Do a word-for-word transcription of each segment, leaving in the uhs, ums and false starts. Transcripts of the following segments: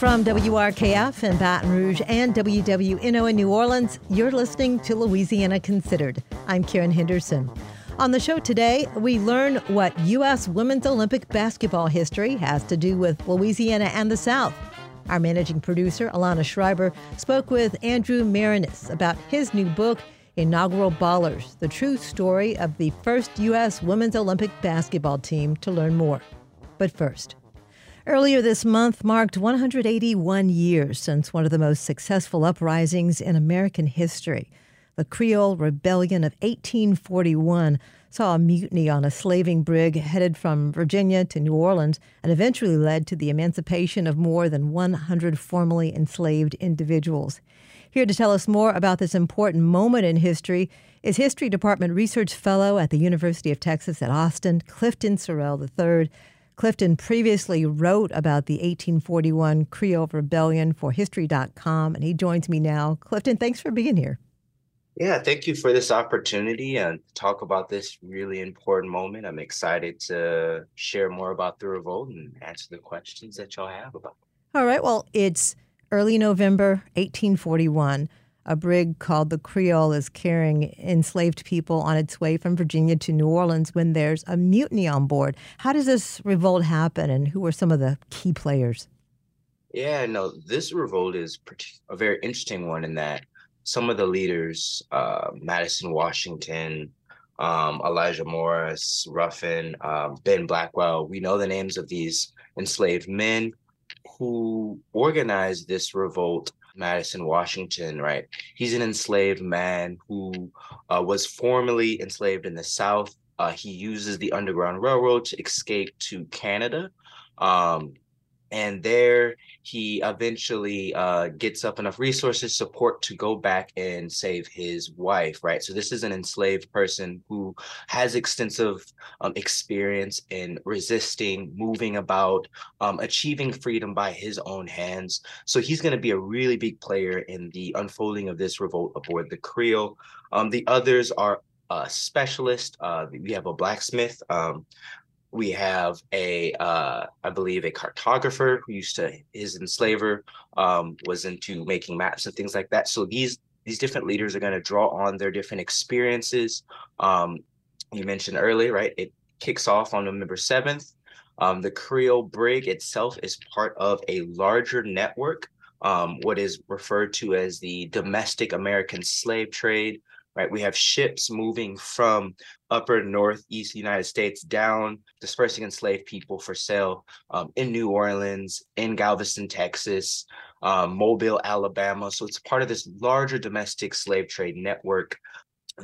From W R K F in Baton Rouge and W W N O in New Orleans, you're listening to Louisiana Considered. I'm Kieran Henderson. On the show today, we learn what U S women's Olympic basketball history has to do with Louisiana and the South. Our managing producer, Alana Schreiber, spoke with Andrew Marinus about his new book, Inaugural Ballers, the true story of the first U S women's Olympic basketball team, to learn more. But first, earlier this month marked one hundred eighty-one years since one of the most successful uprisings in American history. The Creole Rebellion of eighteen forty-one saw a mutiny on a slaving brig headed from Virginia to New Orleans and eventually led to the emancipation of more than one hundred formerly enslaved individuals. Here to tell us more about this important moment in history is History Department Research Fellow at the University of Texas at Austin, Clifton Sorrell the third. Clifton previously wrote about the eighteen forty-one Creole Rebellion for History dot com, and he joins me now. Clifton, thanks for being here. Yeah, thank you for this opportunity and talk about this really important moment. I'm excited to share more about the revolt and answer the questions that y'all have about it. All right, well, it's early November, eighteen forty-one. A brig called the Creole is carrying enslaved people on its way from Virginia to New Orleans when there's a mutiny on board. How does this revolt happen, and who are some of the key players? Yeah, no, this revolt is a very interesting one in that some of the leaders, uh, Madison Washington, um, Elijah Morris, Ruffin, uh, Ben Blackwell, we know the names of these enslaved men who organized this revolt. Madison Washington, right? He's an enslaved man who uh, was formerly enslaved in the South. Uh, he uses the Underground Railroad to escape to Canada. Um, and there he eventually uh, gets up enough resources, support to go back and save his wife, right? So this is an enslaved person who has extensive um, experience in resisting, moving about, um, achieving freedom by his own hands. So he's going to be a really big player in the unfolding of this revolt aboard the Creole. Um, the others are a specialist. Uh, we have a blacksmith. Um, We have a, uh, I believe, a cartographer who used to, his enslaver um, was into making maps and things like that. So these these different leaders are going to draw on their different experiences. Um, you mentioned earlier, right? It kicks off on November seventh. Um, the Creole brig itself is part of a larger network, um, what is referred to as the domestic American slave trade. Right, we have ships moving from upper northeast United States down, dispersing enslaved people for sale um, in New Orleans, in Galveston, Texas, um, Mobile, Alabama. So it's part of this larger domestic slave trade network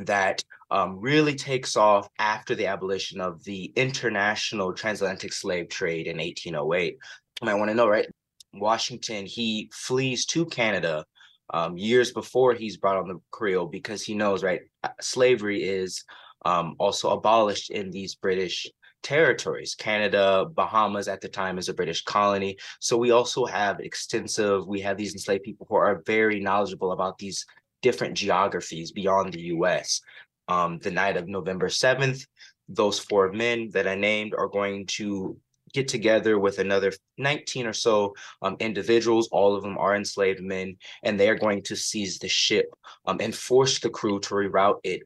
that um, really takes off after the abolition of the international transatlantic slave trade in eighteen oh eight. You might want to know, right? Washington, he flees to Canada. Um, years before he's brought on the Creole, because he knows, right, slavery is um, also abolished in these British territories. Canada, Bahamas at the time is a British colony. So we also have extensive, we have these enslaved people who are very knowledgeable about these different geographies beyond the U S. Um, the night of November seventh, those four men that I named are going to get together with another nineteen or so um, individuals. All of them are enslaved men, and they are going to seize the ship um, and force the crew to reroute it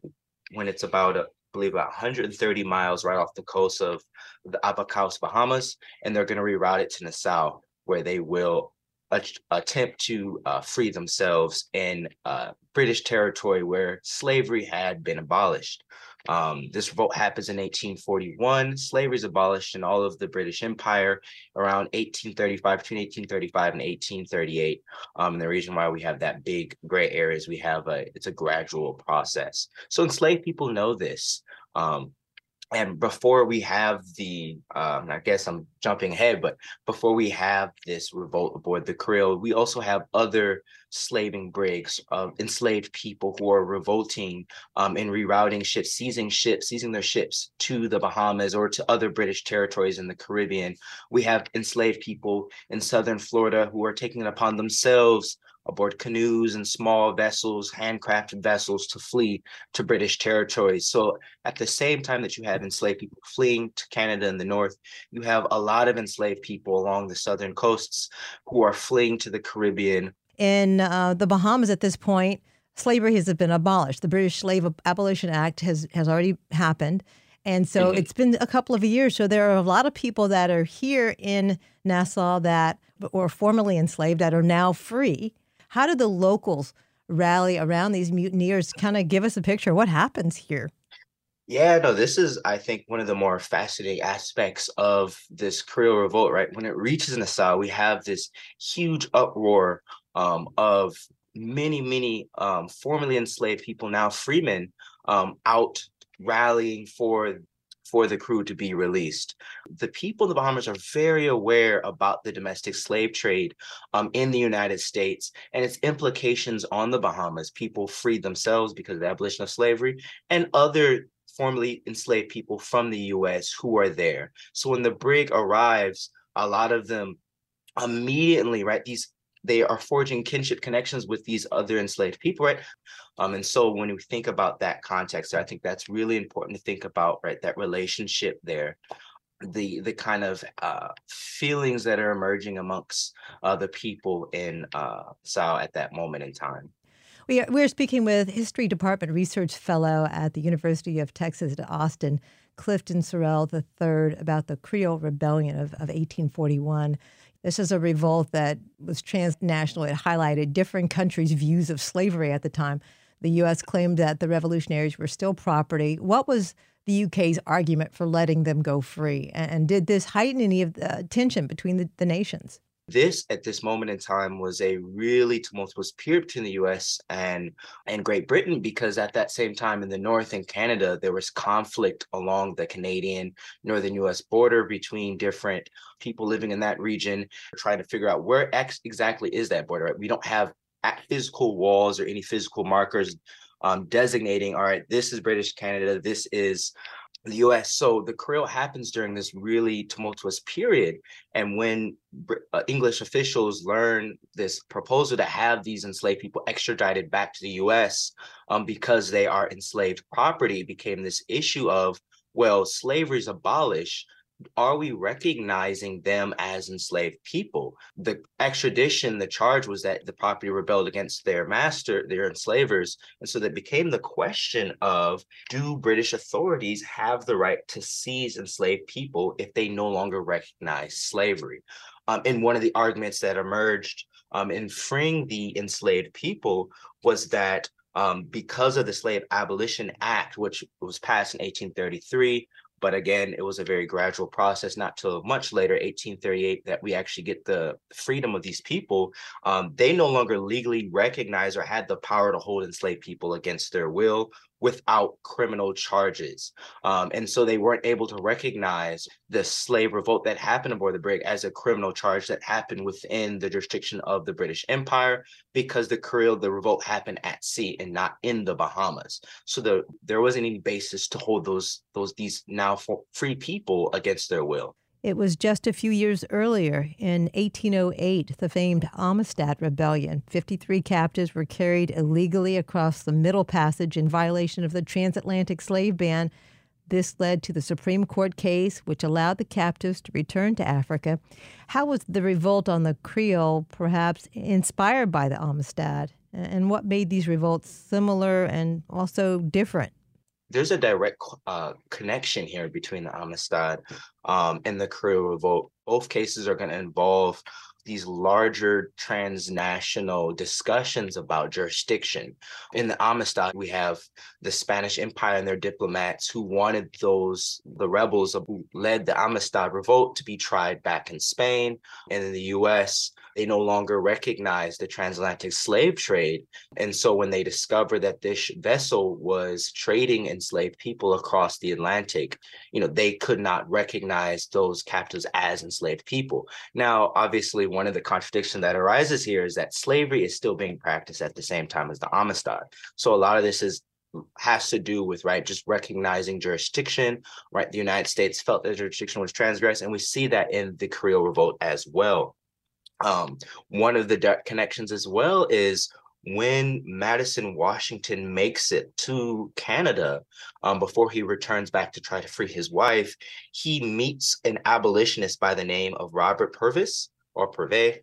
when it's about, I believe, about one hundred thirty miles right off the coast of the Abacos, Bahamas, and they're going to reroute it to Nassau, where they will attempt to uh, free themselves in uh, British territory where slavery had been abolished. Um, this revolt happens in eighteen forty-one. Slavery is abolished in all of the British Empire around eighteen thirty-five, between eighteen thirty-five and eighteen thirty-eight. Um, and the reason why we have that big gray area is we have a, it's a gradual process. So enslaved people know this. Um, And before we have the, um, I guess I'm jumping ahead, but before we have this revolt aboard the Creole, we also have other slaving brigs of enslaved people who are revolting um, and rerouting ships, seizing ships, seizing their ships to the Bahamas or to other British territories in the Caribbean. We have enslaved people in southern Florida who are taking it upon themselves aboard canoes and small vessels, handcrafted vessels, to flee to British territories. So at the same time that you have enslaved people fleeing to Canada in the north, you have a lot of enslaved people along the southern coasts who are fleeing to the Caribbean. In uh, the Bahamas at this point, slavery has been abolished. The British Slave Abolition Act has, has already happened. And so mm-hmm. it's been a couple of years. So there are a lot of people that are here in Nassau that were formerly enslaved that are now free. How do the locals rally around these mutineers? Kind of give us a picture of what happens here. Yeah, no, this is, I think, one of the more fascinating aspects of this Creole revolt, right? When it reaches Nassau, we have this huge uproar um, of many, many um, formerly enslaved people, now freemen, um, out rallying for for the crew to be released. The people in the Bahamas are very aware about the domestic slave trade um, in the United States and its implications on the Bahamas. People freed themselves because of the abolition of slavery, and other formerly enslaved people from the U S who are there. So when the brig arrives, a lot of them immediately, right, these they are forging kinship connections with these other enslaved people, right? Um, and so when we think about that context, I think that's really important to think about, right? That relationship there, the the kind of uh, feelings that are emerging amongst uh, the people in uh, Nassau at that moment in time. We are, we're speaking with History Department Research Fellow at the University of Texas at Austin, Clifton Sorrell the third, about the Creole Rebellion of, of eighteen forty-one. This is a revolt that was transnational. It highlighted different countries' views of slavery at the time. The U S claimed that the revolutionaries were still property. What was the U K's argument for letting them go free? And did this heighten any of the tension between the, the nations? This, at this moment in time, was a really tumultuous period between the U S and, and Great Britain, because at that same time in the north in Canada, there was conflict along the Canadian northern U S border between different people living in that region, trying to figure out where ex- exactly is that border. Right? We don't have physical walls or any physical markers um, designating, all right, this is British Canada, this is the U S. So the Creole happens during this really tumultuous period. And when uh, English officials learn this proposal to have these enslaved people extradited back to the U S um, because they are enslaved property, became this issue of, well, slavery's abolished. Are we recognizing them as enslaved people? The extradition, the charge was that the property rebelled against their master, their enslavers. And so that became the question of, do British authorities have the right to seize enslaved people if they no longer recognize slavery? Um, and one of the arguments that emerged um, in freeing the enslaved people was that um, because of the Slave Abolition Act, which was passed in eighteen thirty-three, but again, it was a very gradual process, not till much later, eighteen thirty-eight, that we actually get the freedom of these people. Um, they no longer legally recognized or had the power to hold enslaved people against their will without criminal charges. Um, and so they weren't able to recognize the slave revolt that happened aboard the brig as a criminal charge that happened within the jurisdiction of the British Empire, because the Creole, the revolt happened at sea and not in the Bahamas. So the, there wasn't any basis to hold those, those these now free people against their will. It was just a few years earlier, in eighteen oh eight, the famed Amistad Rebellion. fifty-three captives were carried illegally across the Middle Passage in violation of the transatlantic slave ban. This led to the Supreme Court case, which allowed the captives to return to Africa. How was the revolt on the Creole perhaps inspired by the Amistad? And what made these revolts similar and also different? There's a direct uh, connection here between the Amistad um, and the Creole Revolt. Both cases are going to involve these larger transnational discussions about jurisdiction. In the Amistad, we have the Spanish Empire and their diplomats who wanted those, the rebels who led the Amistad Revolt, to be tried back in Spain. And in the U S, they no longer recognize the transatlantic slave trade. And so when they discover that this vessel was trading enslaved people across the Atlantic, you know, they could not recognize those captives as enslaved people. Now, obviously, one of the contradictions that arises here is that slavery is still being practiced at the same time as the Amistad. So a lot of this is has to do with, right, just recognizing jurisdiction, right? The United States felt that jurisdiction was transgressed, and we see that in the Creole Revolt as well. Um, one of the dark connections as well is when Madison Washington makes it to Canada, um, before he returns back to try to free his wife, he meets an abolitionist by the name of Robert Purvis or Purvis,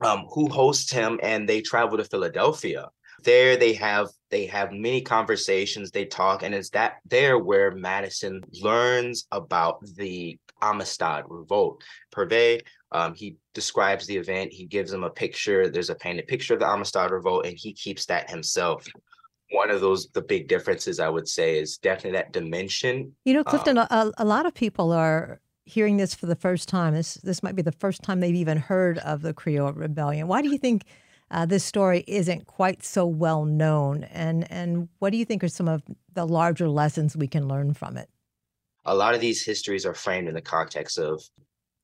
um, who hosts him, and they travel to Philadelphia. There they have they have many conversations, they talk, and it's that there where Madison learns about the Amistad revolt. Purvis, um, he describes the event, he gives him a picture, there's a painted picture of the Amistad revolt, and he keeps that himself. One of those, the big differences, I would say, is definitely that dimension. You know, Clifton, um, a, a lot of people are hearing this for the first time. This, this might be the first time they've even heard of the Creole Rebellion. Why do you think Uh, this story isn't quite so well known? And, and what do you think are some of the larger lessons we can learn from it? A lot of these histories are framed in the context of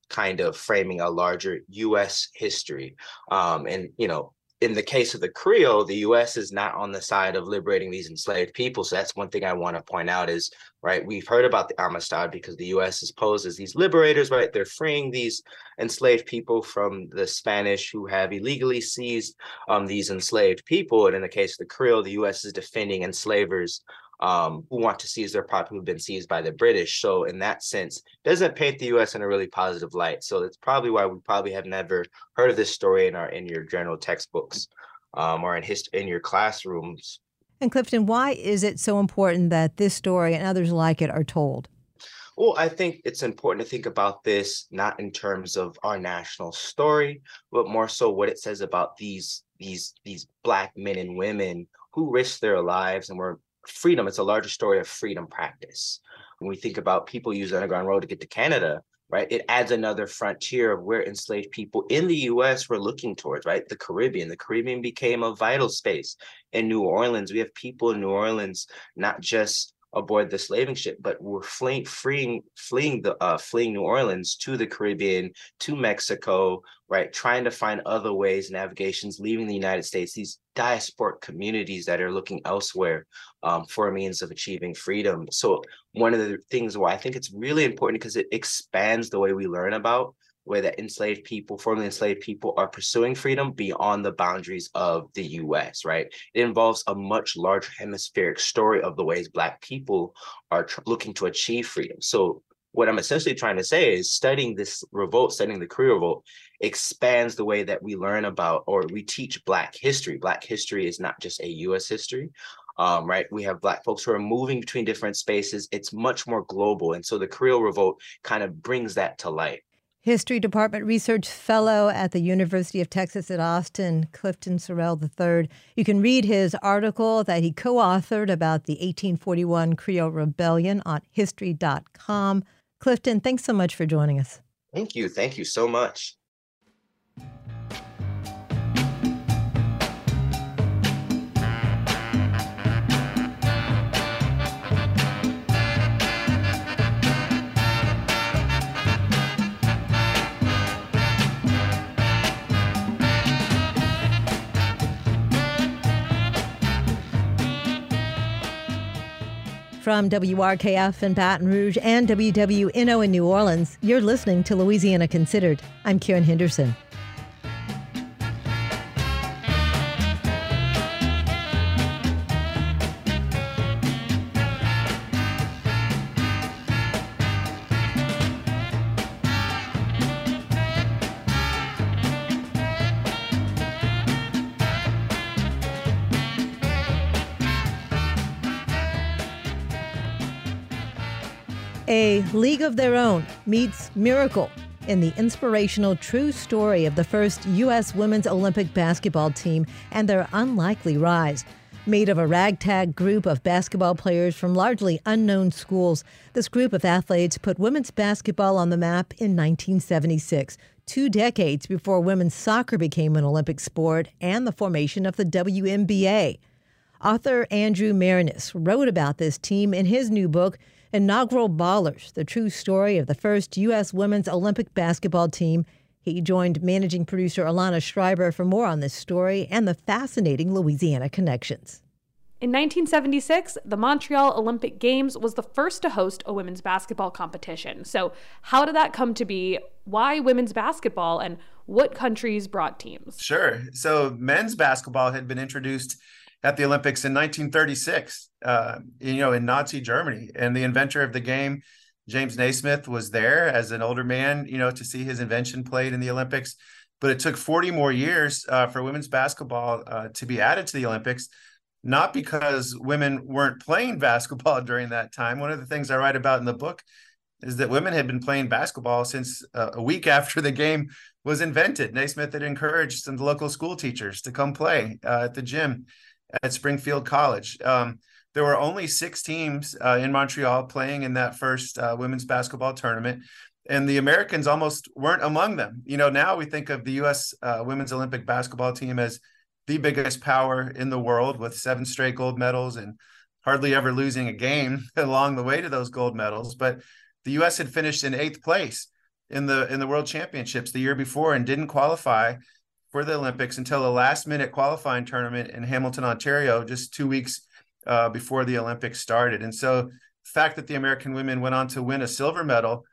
kind of framing a larger U S history. Um, and, you know, in the case of the Creole, the U S is not on the side of liberating these enslaved people. So that's one thing I want to point out is, right, we've heard about the Amistad because the U S is posed as these liberators, right? They're freeing these enslaved people from the Spanish who have illegally seized um, these enslaved people. And in the case of the Creole, the U S is defending enslavers um, who want to seize their property, who've been seized by the British. So in that sense, doesn't paint the U S in a really positive light. So that's probably why we probably have never heard of this story in our in your general textbooks um, or in hist- in your classrooms. And Clifton, why is it so important that this story and others like it are told? Well, I think it's important to think about this not in terms of our national story, but more so what it says about these these these Black men and women who risked their lives and were freedom. It's a larger story of freedom practice. When we think about people use the Underground Railroad to get to Canada, right, it adds another frontier of where enslaved people in the U S were looking towards, right? The Caribbean. The Caribbean became a vital space. In New Orleans, we have people in New Orleans, not just aboard the slaving ship, but were fleeing, freeing, fleeing the uh, fleeing New Orleans to the Caribbean, to Mexico, right? Trying to find other ways, navigations, leaving the United States. These diasporic communities that are looking elsewhere um, for a means of achieving freedom. So one of the things why I think it's really important because it expands the way we learn about where that enslaved people, formerly enslaved people, are pursuing freedom beyond the boundaries of the U S, right? It involves a much larger hemispheric story of the ways Black people are tr- looking to achieve freedom. So what I'm essentially trying to say is studying this revolt, studying the Creole Revolt, expands the way that we learn about or we teach Black history. Black history is not just a U S history. Um, right, we have Black folks who are moving between different spaces. It's much more global. And so the Creole Revolt kind of brings that to light. History Department Research Fellow at the University of Texas at Austin, Clifton Sorrell the third. You can read his article that he co-authored about the eighteen forty-one Creole Rebellion on history dot com. Clifton, thanks so much for joining us. Thank you. Thank you so much. From W R K F in Baton Rouge and W W N O in New Orleans, you're listening to Louisiana Considered. I'm Kieran Henderson. A League of Their Own meets Miracle in the inspirational true story of the first U S women's Olympic basketball team and their unlikely rise. Made of a ragtag group of basketball players from largely unknown schools, this group of athletes put women's basketball on the map in nineteen seventy-six, two decades before women's soccer became an Olympic sport and the formation of the W N B A. Author Andrew Marinus wrote about this team in his new book, Inaugural Ballers, the true story of the first U S women's Olympic basketball team. He joined managing producer Alana Schreiber for more on this story and the fascinating Louisiana connections. In nineteen seventy-six, the Montreal Olympic Games was the first to host a women's basketball competition. So how did that come to be? Why women's basketball, and what countries brought teams? Sure. So men's basketball had been introduced at the Olympics in nineteen thirty-six, uh, you know, in Nazi Germany. And the inventor of the game, James Naismith, was there as an older man, you know, to see his invention played in the Olympics. But it took forty more years uh, for women's basketball uh, to be added to the Olympics. Not because women weren't playing basketball during that time. One of the things I write about in the book is that women had been playing basketball since uh, a week after the game was invented. Naismith had encouraged some local school teachers to come play uh, at the gym at Springfield College. Um, there were only six teams uh, in Montreal playing in that first uh, women's basketball tournament, and the Americans almost weren't among them. You know, now we think of the U S uh, women's Olympic basketball team as the biggest power in the world, with seven straight gold medals and hardly ever losing a game along the way to those gold medals. But the U S had finished in eighth place in the in the World Championships the year before and didn't qualify for the Olympics until a last-minute qualifying tournament in Hamilton, Ontario, just two weeks uh, before the Olympics started. And so the fact that the American women went on to win a silver medal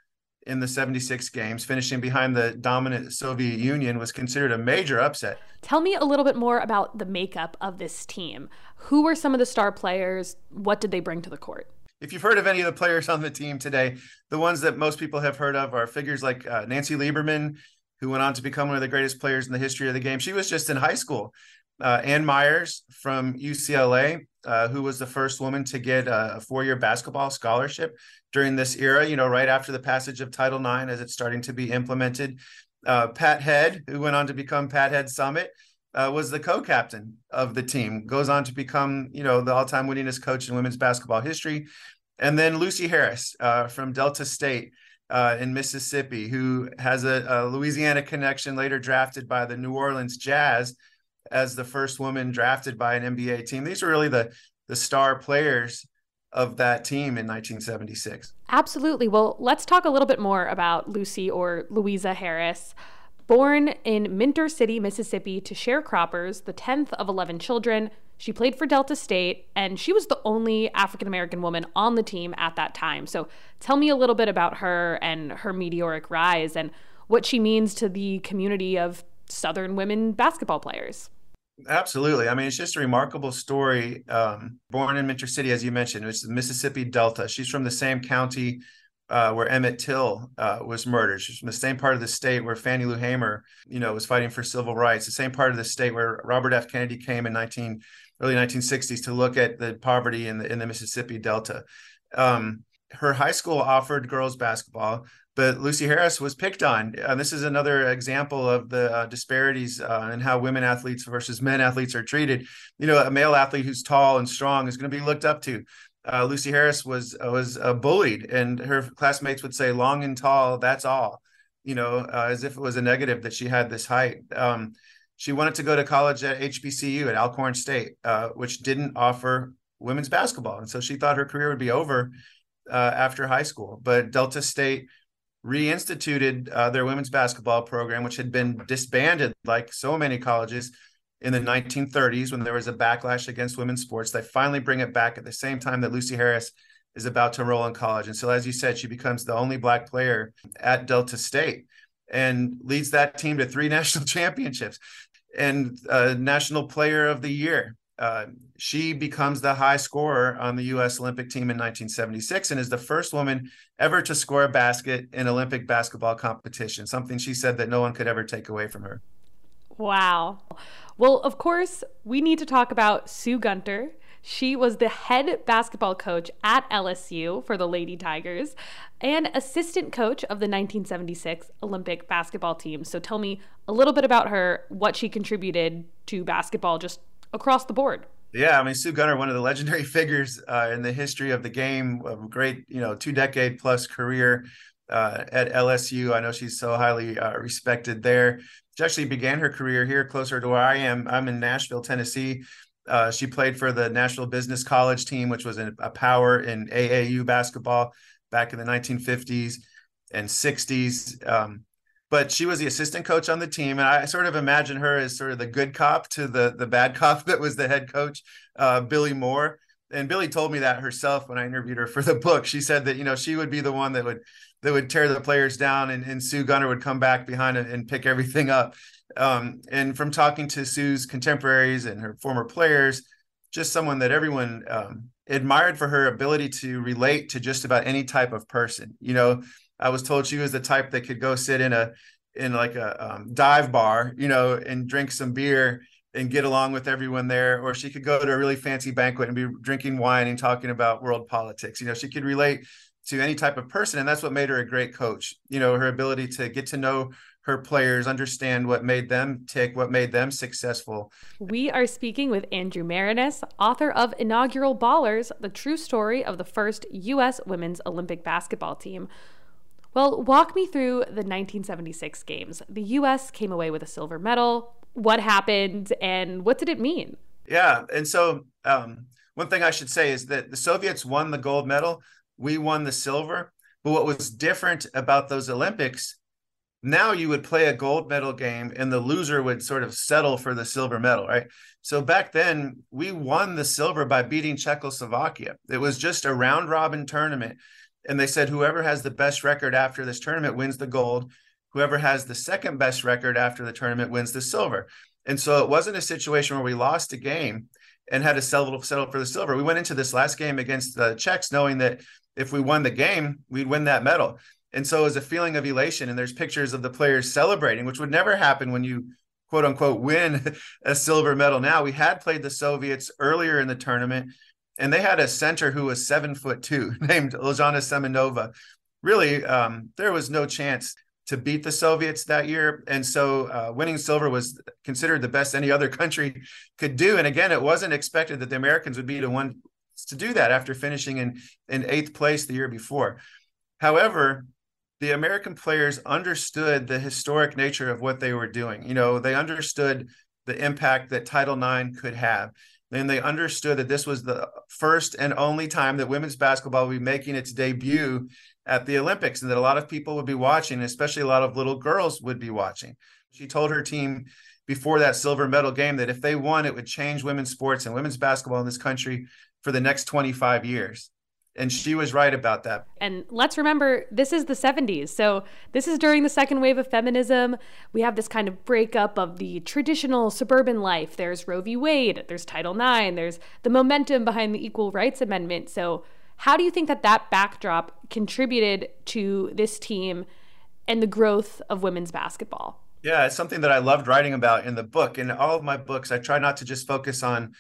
in the seventy-six games, finishing behind the dominant Soviet Union, was considered a major upset. Tell me a little bit more about the makeup of this team. Who were some of the star players? What did they bring to the court? If you've heard of any of the players on the team today, the ones that most people have heard of are figures like uh, Nancy Lieberman, who went on to become one of the greatest players in the history of the game. She was just in high school. Uh, Ann Myers from U C L A, uh, who was the first woman to get a four-year basketball scholarship during this era, you know, right after the passage of Title nine as it's starting to be implemented. Uh, Pat Head, who went on to become Pat Head Summit, uh, was the co-captain of the team, goes on to become, you know, the all-time winningest coach in women's basketball history. And then Lucy Harris uh, from Delta State uh, in Mississippi, who has a, a Louisiana connection, later drafted by the New Orleans Jazz as the first woman drafted by an N B A team. These are really the, the star players of that team in nineteen seventy-six. Absolutely. Well, let's talk a little bit more about Lucy, or Louisa Harris. Born in Minter City, Mississippi, to sharecroppers, the tenth of eleven children, she played for Delta State, and she was the only African-American woman on the team at that time. So tell me a little bit about her and her meteoric rise and what she means to the community of Southern women basketball players. Absolutely. I mean, it's just a remarkable story. Um, born in Minter City, as you mentioned, it's the Mississippi Delta. She's from the same county uh, where Emmett Till uh, was murdered. She's from the same part of the state where Fannie Lou Hamer, you know, was fighting for civil rights. The same part of the state where Robert F. Kennedy came in nineteen early nineteen sixties to look at the poverty in the in the Mississippi Delta. Um, her high school offered girls basketball, but Lucy Harris was picked on. And this is another example of the uh, disparities uh, in how women athletes versus men athletes are treated. You know, a male athlete who's tall and strong is going to be looked up to. Uh, Lucy Harris was uh, was uh, bullied, and her classmates would say, long and tall, that's all, you know, uh, as if it was a negative that she had this height. Um, she wanted to go to college at H B C U at Alcorn State, uh, which didn't offer women's basketball. And so she thought her career would be over uh, after high school. But Delta State reinstituted uh, their women's basketball program, which had been disbanded like so many colleges in the nineteen thirties when there was a backlash against women's sports. They finally bring it back at the same time that Lucy Harris is about to enroll in college. And so, as you said, she becomes the only Black player at Delta State and leads that team to three national championships and uh, National Player of the Year. Uh, she becomes the high scorer on the U S Olympic team in nineteen seventy-six and is the first woman ever to score a basket in Olympic basketball competition, something she said that no one could ever take away from her. Wow. Well, of course, we need to talk about Sue Gunter. She was the head basketball coach at L S U for the Lady Tigers and assistant coach of the nineteen seventy-six Olympic basketball team. So tell me a little bit about her, what she contributed to basketball just across the board. Yeah, I mean, Sue Gunter, one of the legendary figures uh, in the history of the game, a great, you know, two decade plus career uh, at L S U. I know she's so highly uh, respected there. She actually began her career here closer to where I am. I'm in Nashville, Tennessee. Uh, she played for the Nashville Business College team, which was a power in A A U basketball back in the nineteen fifties and sixties. Um, but she was the assistant coach on the team. And I sort of imagine her as sort of the good cop to the, the bad cop that was the head coach, uh, Billy Moore. And Billy told me that herself when I interviewed her for the book. She said that, you know, she would be the one that would that would tear the players down, and, and Sue Gunter would come back behind and, and pick everything up. Um, and from talking to Sue's contemporaries and her former players, just someone that everyone um, admired for her ability to relate to just about any type of person. You know, I was told she was the type that could go sit in a in like a um, dive bar, you know, and drink some beer and get along with everyone there, or she could go to a really fancy banquet and be drinking wine and talking about world politics. You know, she could relate to any type of person, and that's what made her a great coach. You know, her ability to get to know her players, understand what made them tick, what made them successful. We are speaking with Andrew Marinus, author of Inaugural Ballers, the true story of the first U S women's Olympic basketball team. Well, walk me through the nineteen seventy-six games. The U S came away with a silver medal. What happened and what did it mean? Yeah. And so um, one thing I should say is that the Soviets won the gold medal. We won the silver. But what was different about those Olympics, now you would play a gold medal game and the loser would sort of settle for the silver medal, right? So back then we won the silver by beating Czechoslovakia. It was just a round robin tournament. And they said, whoever has the best record after this tournament wins the gold. Whoever has the second best record after the tournament wins the silver. And so it wasn't a situation where we lost a game and had to settle, settle for the silver. We went into this last game against the Czechs knowing that if we won the game, we'd win that medal. And so it was a feeling of elation. And there's pictures of the players celebrating, which would never happen when you, quote unquote, win a silver medal. Now, we had played the Soviets earlier in the tournament, and they had a center who was seven foot two named Elijana Semenova. Really, um, there was no chance to beat the Soviets that year. And so uh, winning silver was considered the best any other country could do. And again, it wasn't expected that the Americans would be the ones to do that after finishing in, in eighth place the year before. However, the American players understood the historic nature of what they were doing. You know, they understood the impact that Title nine could have. And they understood that this was the first and only time that women's basketball would be making its debut at the Olympics, and that a lot of people would be watching, especially a lot of little girls would be watching. She told her team before that silver medal game that if they won, it would change women's sports and women's basketball in this country for the next twenty-five years. And she was right about that. And let's remember, this is the seventies. So this is during the second wave of feminism. We have this kind of breakup of the traditional suburban life. There's Roe v. Wade, there's Title nine, there's the momentum behind the Equal Rights Amendment. So how do you think that that backdrop contributed to this team and the growth of women's basketball? Yeah, it's something that I loved writing about in the book. In all of my books, I try not to just focus on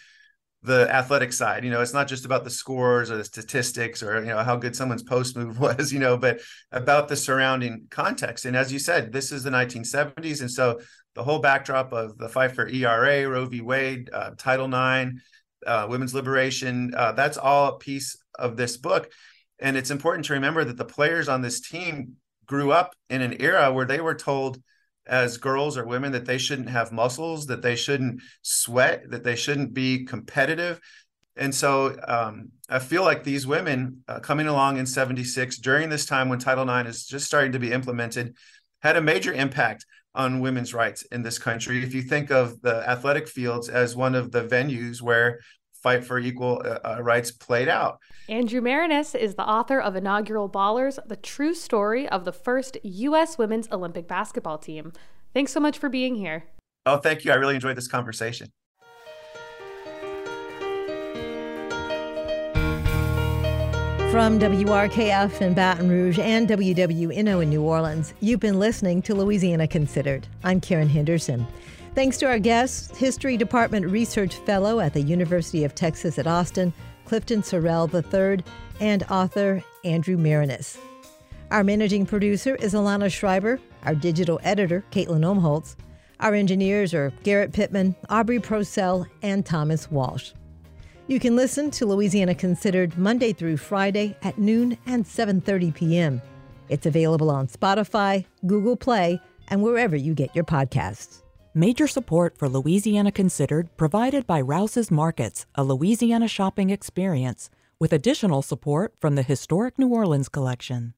the athletic side. You know, it's not just about the scores or the statistics or, you know, how good someone's post move was, you know, but about the surrounding context. And as you said, this is the nineteen seventies. And so the whole backdrop of the fight for E R A, Roe v. Wade, uh, Title nine, uh, women's liberation, uh, that's all a piece of this book. And it's important to remember that the players on this team grew up in an era where they were told as girls or women that they shouldn't have muscles, that they shouldn't sweat, that they shouldn't be competitive. And so um, I feel like these women uh, coming along in seventy-six during this time when Title nine is just starting to be implemented had a major impact on women's rights in this country. If you think of the athletic fields as one of the venues where fight for equal uh, rights played out. Andrew Marinus is the author of Inaugural Ballers, the true story of the first U S women's Olympic basketball team. Thanks so much for being here. Oh, thank you. I really enjoyed this conversation. From W R K F in Baton Rouge and W W N O in New Orleans, you've been listening to Louisiana Considered. I'm Karen Henderson. Thanks to our guest, History Department Research Fellow at the University of Texas at Austin, Clifton Sorrell the third, and author Andrew Marinus. Our managing producer is Alana Schreiber, our digital editor, Caitlin Omholtz. Our engineers are Garrett Pittman, Aubrey Procell, and Thomas Walsh. You can listen to Louisiana Considered Monday through Friday at noon and seven thirty p.m. It's available on Spotify, Google Play, and wherever you get your podcasts. Major support for Louisiana Considered provided by Rouse's Markets, a Louisiana shopping experience, with additional support from the Historic New Orleans Collection.